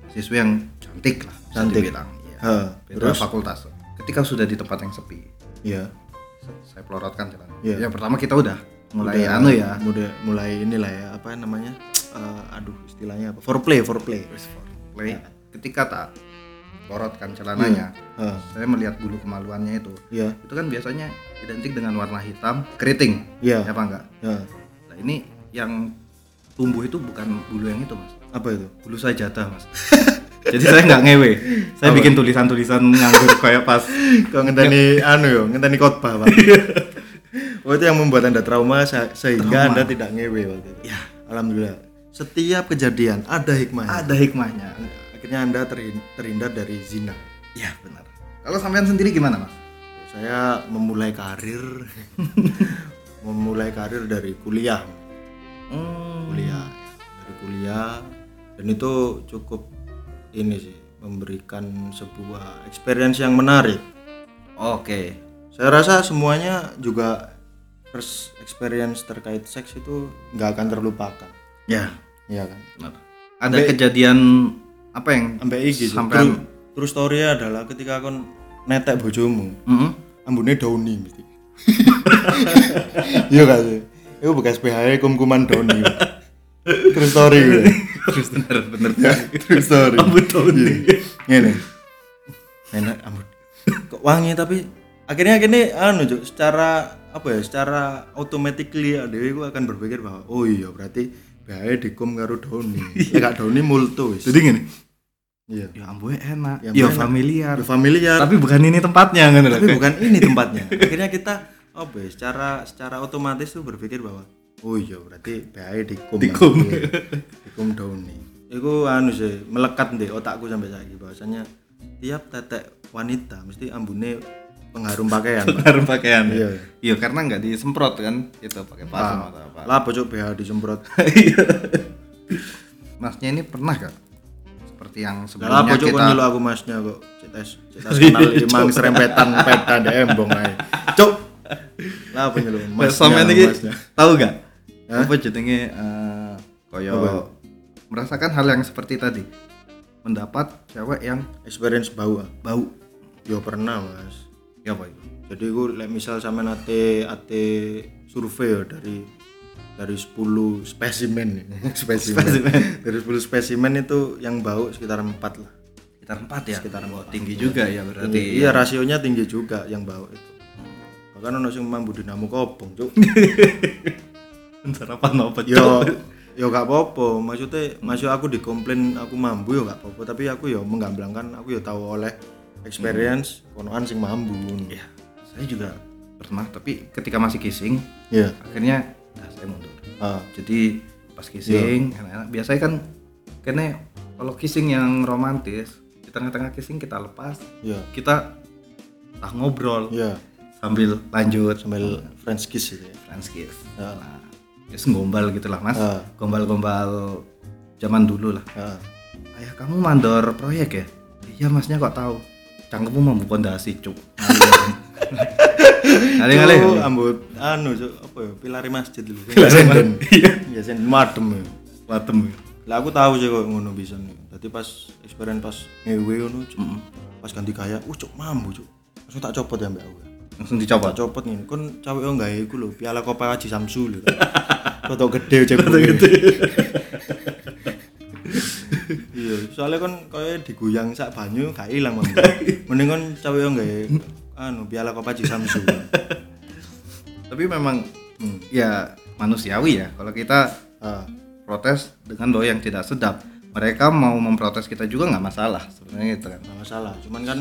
siswi yang cantik lah bisa dibilang ya, beda fakultas. Ketika sudah di tempat yang sepi saya pelorotkan jalan yang pertama kita udah mulai inilah ya apa namanya istilahnya apa foreplay. Ketika tak pelorotkan celananya saya melihat bulu kemaluannya itu itu kan biasanya identik dengan warna hitam keriting ya apa enggak nah ini yang tumbuh itu bukan bulu yang itu mas apa itu? Bulu sajadah mas jadi saya enggak ngewe saya bikin tulisan-tulisan nganggur kayak pas kalau ngenteni ngenteni khotbah pak oh itu yang membuat anda trauma sehingga anda tidak ngewe waktu itu ya alhamdulillah setiap kejadian ada hikmahnya akhirnya anda terhindar dari zina ya benar kalau sampean sendiri gimana mas? Saya memulai karir dari kuliah. Dan itu cukup ini sih memberikan sebuah experience yang menarik. Oke. Saya rasa semuanya juga first experience terkait seks itu enggak akan terlupakan. Ya, iya kan. Benar. Ada kejadian apa yang sampai terus story-nya adalah ketika kon netek bojomu, ambune Downy mesti. Iya gak sih? Itu bekas PH-nya kumkuman Downy. Terus story gue. Terus bener ya, terus story. Ambune Downy. Ngene. Enak ambune. Kok wangi tapi akhirnya secara apa ya? Secara automatically dhewe gue akan berpikir bahwa oh iya berarti PH-nya dikum karo Downy. Ya gak Downy multo wis. Jadi ngene. Iya. Ya ambune enak. Ya familiar. Tapi bukan ini tempatnya kan. Tapi bukan ini tempatnya. Akhirnya kita secara otomatis tuh berpikir bahwa oh iya berarti bae dikum down nih. Iku melekat di otakku sampai saiki bahwasanya tiap tetek wanita mesti ambune pengharum pakaian. Iya. Iya karena enggak disemprot kan itu pakai parfum atau apa. Lah bocok BH disemprot. Masnya ini pernah enggak seperti yang sebelumnya kita. Lah bocok nyeluk aku masnya kok. Cetas kenal imang serempetan peta embong ae. Cuk. Lah penyeluk mas. Sampeyan iki tahu enggak? Apa jenenge koyo merasakan hal yang seperti tadi. Mendapat cewek yang experience bau. Yo pernah, Mas. Ya apa itu? Jadi ku lek misal sampean ate survei dari 10 spesimen dari 10 spesimen itu yang bau sekitar 4 lah. Sekitar 4 tinggi juga ya berarti. Iya, rasionya tinggi juga yang bau itu. Bahkan ono sing mambu dinamu kobong, Cuk. Sarapan opo, Cuk? Yo gak apa-apa. Maksudnya aku dikomplain aku mambu yo gak apa-apa, tapi aku yo menggamblangkan aku yo tahu oleh experience konoan sing mambu. Iya. Saya juga pernah tapi ketika masih kissing, akhirnya saya mundur. Jadi pas kissing enak-enak. Biasanya kan kene kalau kissing yang romantis di tengah-tengah kissing kita lepas, kita tak ngobrol, sambil lanjut sambil French kiss gitu ya. Nah, terus gombal gitulah mas, gombal zaman dulu lah. Ayah kamu mandor proyek ya? Iya masnya kok tahu? Cangkemmu mampu pondasi cuk. Ngale-ngale ambut apa ya? Pilari masjid dulu. Pilari senden. Iya, senden madem. Lah aku tahu sih kok ngono bisa nih. Tadi pas eksperimen pas ngewe ngono, pas ganti gaya, cuk mambu cuk. Langsung tak copot ya mbak aku. Langsung dicopot. Tak copot ngene. Kon cawek yo gawe iku lho, piala Copa Haji Samsu lho. Toto gede jebule. Iya, soalnya kon koyo digoyang sak banyu gak ilang men. Mending kon cawek yo gawe piala Copa Haji Samsu. Tapi memang ya manusiawi ya kalau kita protes dengan doa yang tidak sedap. Mereka mau memprotes kita juga nggak masalah sebenarnya gitu kan. Nggak masalah, cuman kan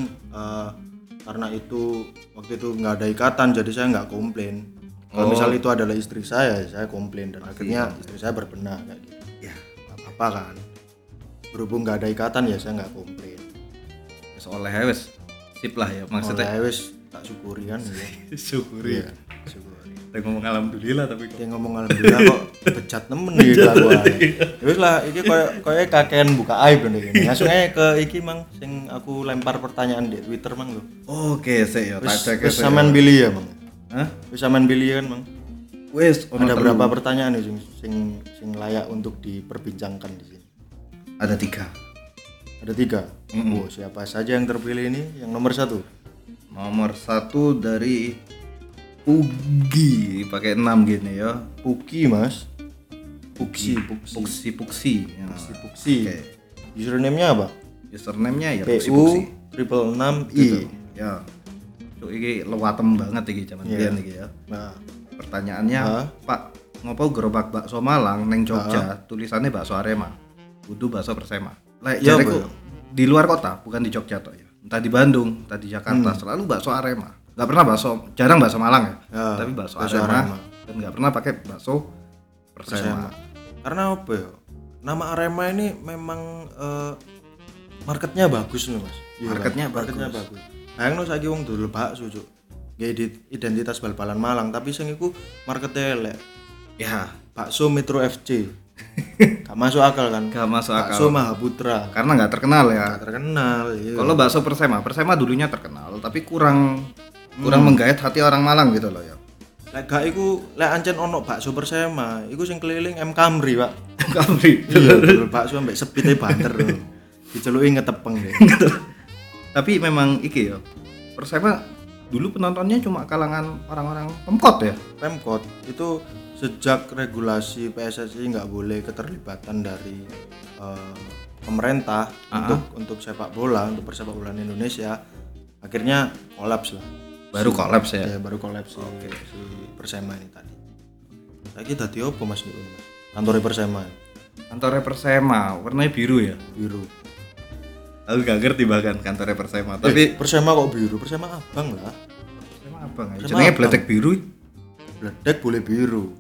karena itu waktu itu nggak ada ikatan jadi saya nggak komplain. Kalau misal itu adalah istri saya komplain dan akhirnya istri saya berbenah kayak gitu. Ya nggak apa-apa kan. Berhubung nggak ada ikatan ya saya nggak komplain. Soalnya hewes, sip lah ya maksudnya. Soalnya hewes tak syukuri kan. Syukuri. Ya, syukuri. Dia ngomong alhamdulillah tapi kok. Dia ngomong alhamdulillah kok pecat nemen gitu lah gua. Ya wis lah iki koyo kakean buka aib lho iki. Langsung ae ke iki Mang sing aku lempar pertanyaan di Twitter Mang lho. Oke, sik ya tak cek. Wis sampean pilih ya Mang. Hah? Wis sampean pilih kan Mang. Wis ada berapa pertanyaan nih sing layak untuk diperbincangkan di sini? Ada 3. Ada 3. Oh, siapa saja yang terpilih ini? Yang nomor 1. Nomor 1 dari Pugi pakai 6 gini ya. Puki Mas. Puksi. Okay. Username-nya apa? Username-nya ya Puksi. PU666i. Ya. Cuk iki lewatem banget iki jaman pian iki ya. Nah, pertanyaannya, Pak, ngopo gerobak bakso Malang neng Jogja tulisannya bakso Arema. Kudu bakso Persema. Lah jareku di luar kota, bukan di Jogja toh ya. Entah di Bandung, entah di Jakarta selalu bakso Arema. Gak pernah bakso, jarang bakso Malang ya tapi bakso Arema dan gak pernah pakai bakso Persema. Karena apa ya? Nama Arema ini memang marketnya bagus nih Mas. Marketnya bagus. Bayangno saiki wong dodol bakso cuk. Nggih identitas bal-balan Malang tapi sing iku markete elek. Ya, bakso Metro FC. Gak masuk akal kan? Gak masuk akal. Bakso Mahabutra. Karena gak terkenal ya. Gak terkenal. Iya. Kalau bakso Persema dulunya terkenal tapi kurang menggait hati orang Malang gitu loh ya. Lek gak iku lek ancen ono bakso Persema, iku sing keliling M Kamri, Pak. Kamri. Iya, bakso ambek sepite banter lho. Diceluki ngetepeng deh. Tapi memang iki ya. Persema dulu penontonnya cuma kalangan orang-orang Pemkot ya. Pemkot itu sejak regulasi PSSI enggak boleh keterlibatan dari pemerintah untuk sepak bola, untuk persepak bolaan Indonesia, akhirnya kolaps lah. Baru kolaps. Oke. Si Persema ini tadi. Lagi tadi apa Mas Dik? Kantornya Persema, warnanya biru ya? Biru. Aku gak ngerti bahkan kantornya Persema, tapi Persema kok biru? Persema abang lah. Persema abang ya. Jenenge Bledek biru. Bledek boleh biru.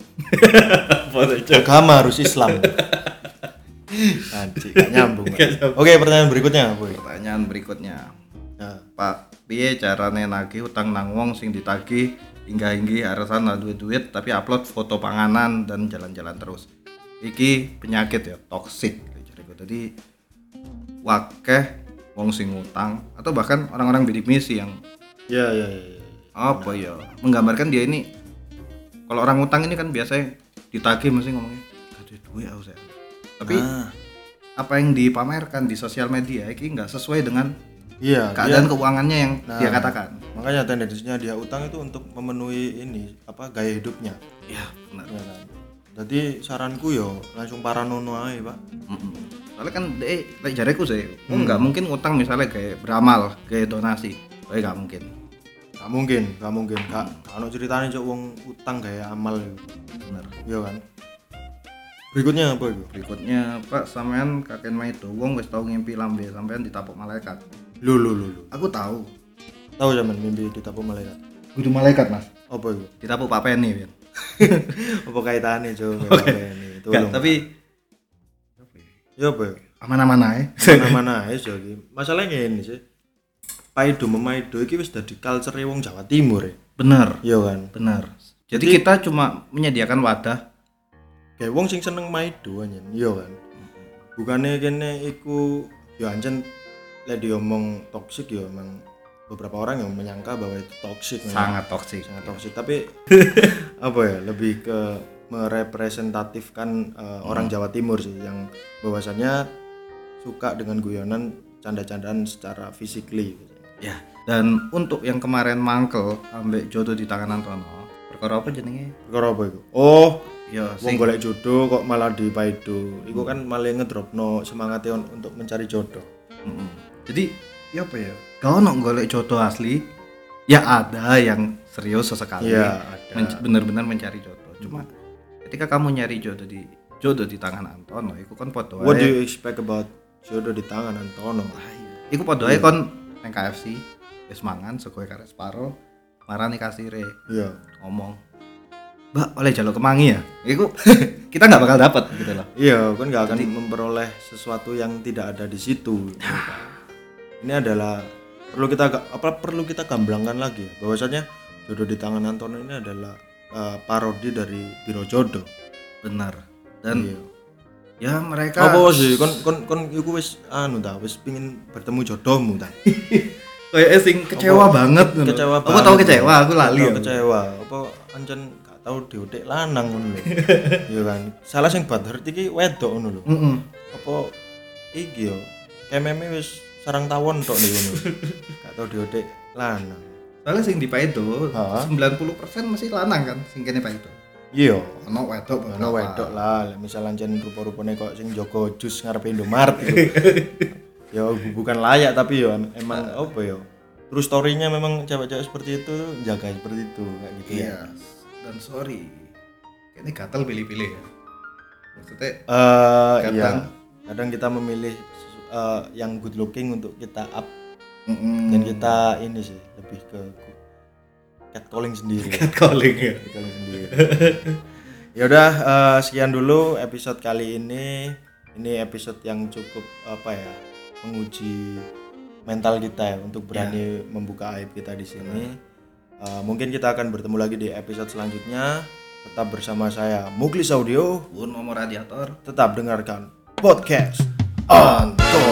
Agama harus Islam. Anjir, gak nyambung. Oke, pertanyaan berikutnya. Ya. Pak, piye carane nagih utang nang wong sing ditagih inggih-inggih arasan duit-duit tapi upload foto panganan dan jalan-jalan terus. Iki penyakit ya, toksik jariku. Tadi wakeh wong sing ngutang atau bahkan orang-orang bidik misi yang ya. Apa ya? Menggambarkan dia ini kalau orang ngutang ini kan biasanya ditagih mesti ngomongnya gak ada duit aku saya. Tapi apa yang dipamerkan di sosial media iki enggak sesuai dengan keadaan dia, keuangannya yang dia katakan. Makanya tendensinya dia utang itu untuk memenuhi gaya hidupnya. Iya, benar. Ya, kan? Jadi saranku yo langsung paranono ae, Pak. Heeh. Soale kan lek jareku sih, enggak mungkin utang misalnya kayak beramal, kayak donasi. Kayak enggak mungkin. Enggak ono ceritane cuk wong utang kayak amal yo. Bener. Iya kan? Berikutnya apa itu? Berikutnya, Pak, sampean kakek maido wong wis tau ngimpi lambe sampean ditapuk malaikat. Lho. Aku tahu. Tahu sampean mimpi ditapuk malaikat. Kudu malaikat, Mas. Apa itu? Ditapuk Pak Peni, Pian. Apa kaitane, Cuk? Pak Peni. Tolong. Tapi yo, Pak. Aman-aman ae, Cuk. Masalahnya ngene sih. Paido memaido iki wis dadi culture wong Jawa Timur ya. Bener. Iya kan? Bener. Jadi kita cuma menyediakan wadah kayak wong sing seneng maido anjen, iya kan. Bukannya kene iku ya anjen lek diomong toksik ya emang beberapa orang yang menyangka bahwa itu toksik. Sangat toksik. Tapi apa ya, lebih ke merepresentatifkan orang Jawa Timur sih, yang bahwasannya suka dengan guyonan canda-candaan secara physically gitu. Ya, dan untuk yang kemarin mangkel ambek jodoh di tangan Antono, perkara apa jenenge? Perkara apa iku? Oh, ya wong golek jodoh kok malah dipaido. Iku kan malah ngedropno semangate untuk mencari jodoh. Mm-hmm. Jadi, ya apa ya? Kalau nang golek jodoh asli, ya ada yang serius sesekali ya, benar-benar mencari jodoh. Cuma ketika kamu nyari jodoh di tangan Antono, iku kan podo ae. What do you expect about jodoh di tangan Antono? Iku podo ae kon nang KFC, wis mangan sego karep separo, marani kasire. Iya. Ngomong, "Mbak, oleh jalur kemangi ya?" Iku kita enggak bakal dapat gitu loh. Iya, kan enggak akan memperoleh sesuatu yang tidak ada di situ. Gitu. Ini adalah perlu kita gamblangkan lagi ya, bahwasanya jodoh di tangan Antono ini adalah parodi dari Biro Jodoh. Benar. Dan iya. Ya mereka apa sih kon iku wis wis pengin bertemu jodohmu ta. Kayak sing kecewa banget ngono. Apa tau kecewa, aku lali. Kecewa. Apa ancen gak tau diotek lanang ngono lho. Ya kan. Salah sing bad heart iki wedok ngono lho. Heeh. Apa iki yo MM wis sarang tawon tok nih ngono. Gak tau diotek lanang. Soalnya sing dipaido 90% masih lanang kan sing kene paido. Iya, ono wedok lah. Misal ancen rupa-rupane kok sing jaga jus ngarepe Indomaret gitu. Ya bukan layak tapi ya emang apa ya, terus story-nya memang cewek-cewek seperti itu jaga seperti itu kayak gitu. Iya. Ya dan sorry ini gatel pilih-pilih ya, maksudnya kadang kita memilih yang good looking untuk kita up dan kita ini sih lebih ke catcalling sendiri. Catcalling sendiri. Ya udah sekian dulu episode kali ini. Ini episode yang cukup apa ya, menguji mental kita ya untuk berani membuka aib kita di sini. Mungkin kita akan bertemu lagi di episode selanjutnya. Tetap bersama saya Muglis Audio, Purnomo Radiator. Tetap dengarkan Podcast Antono.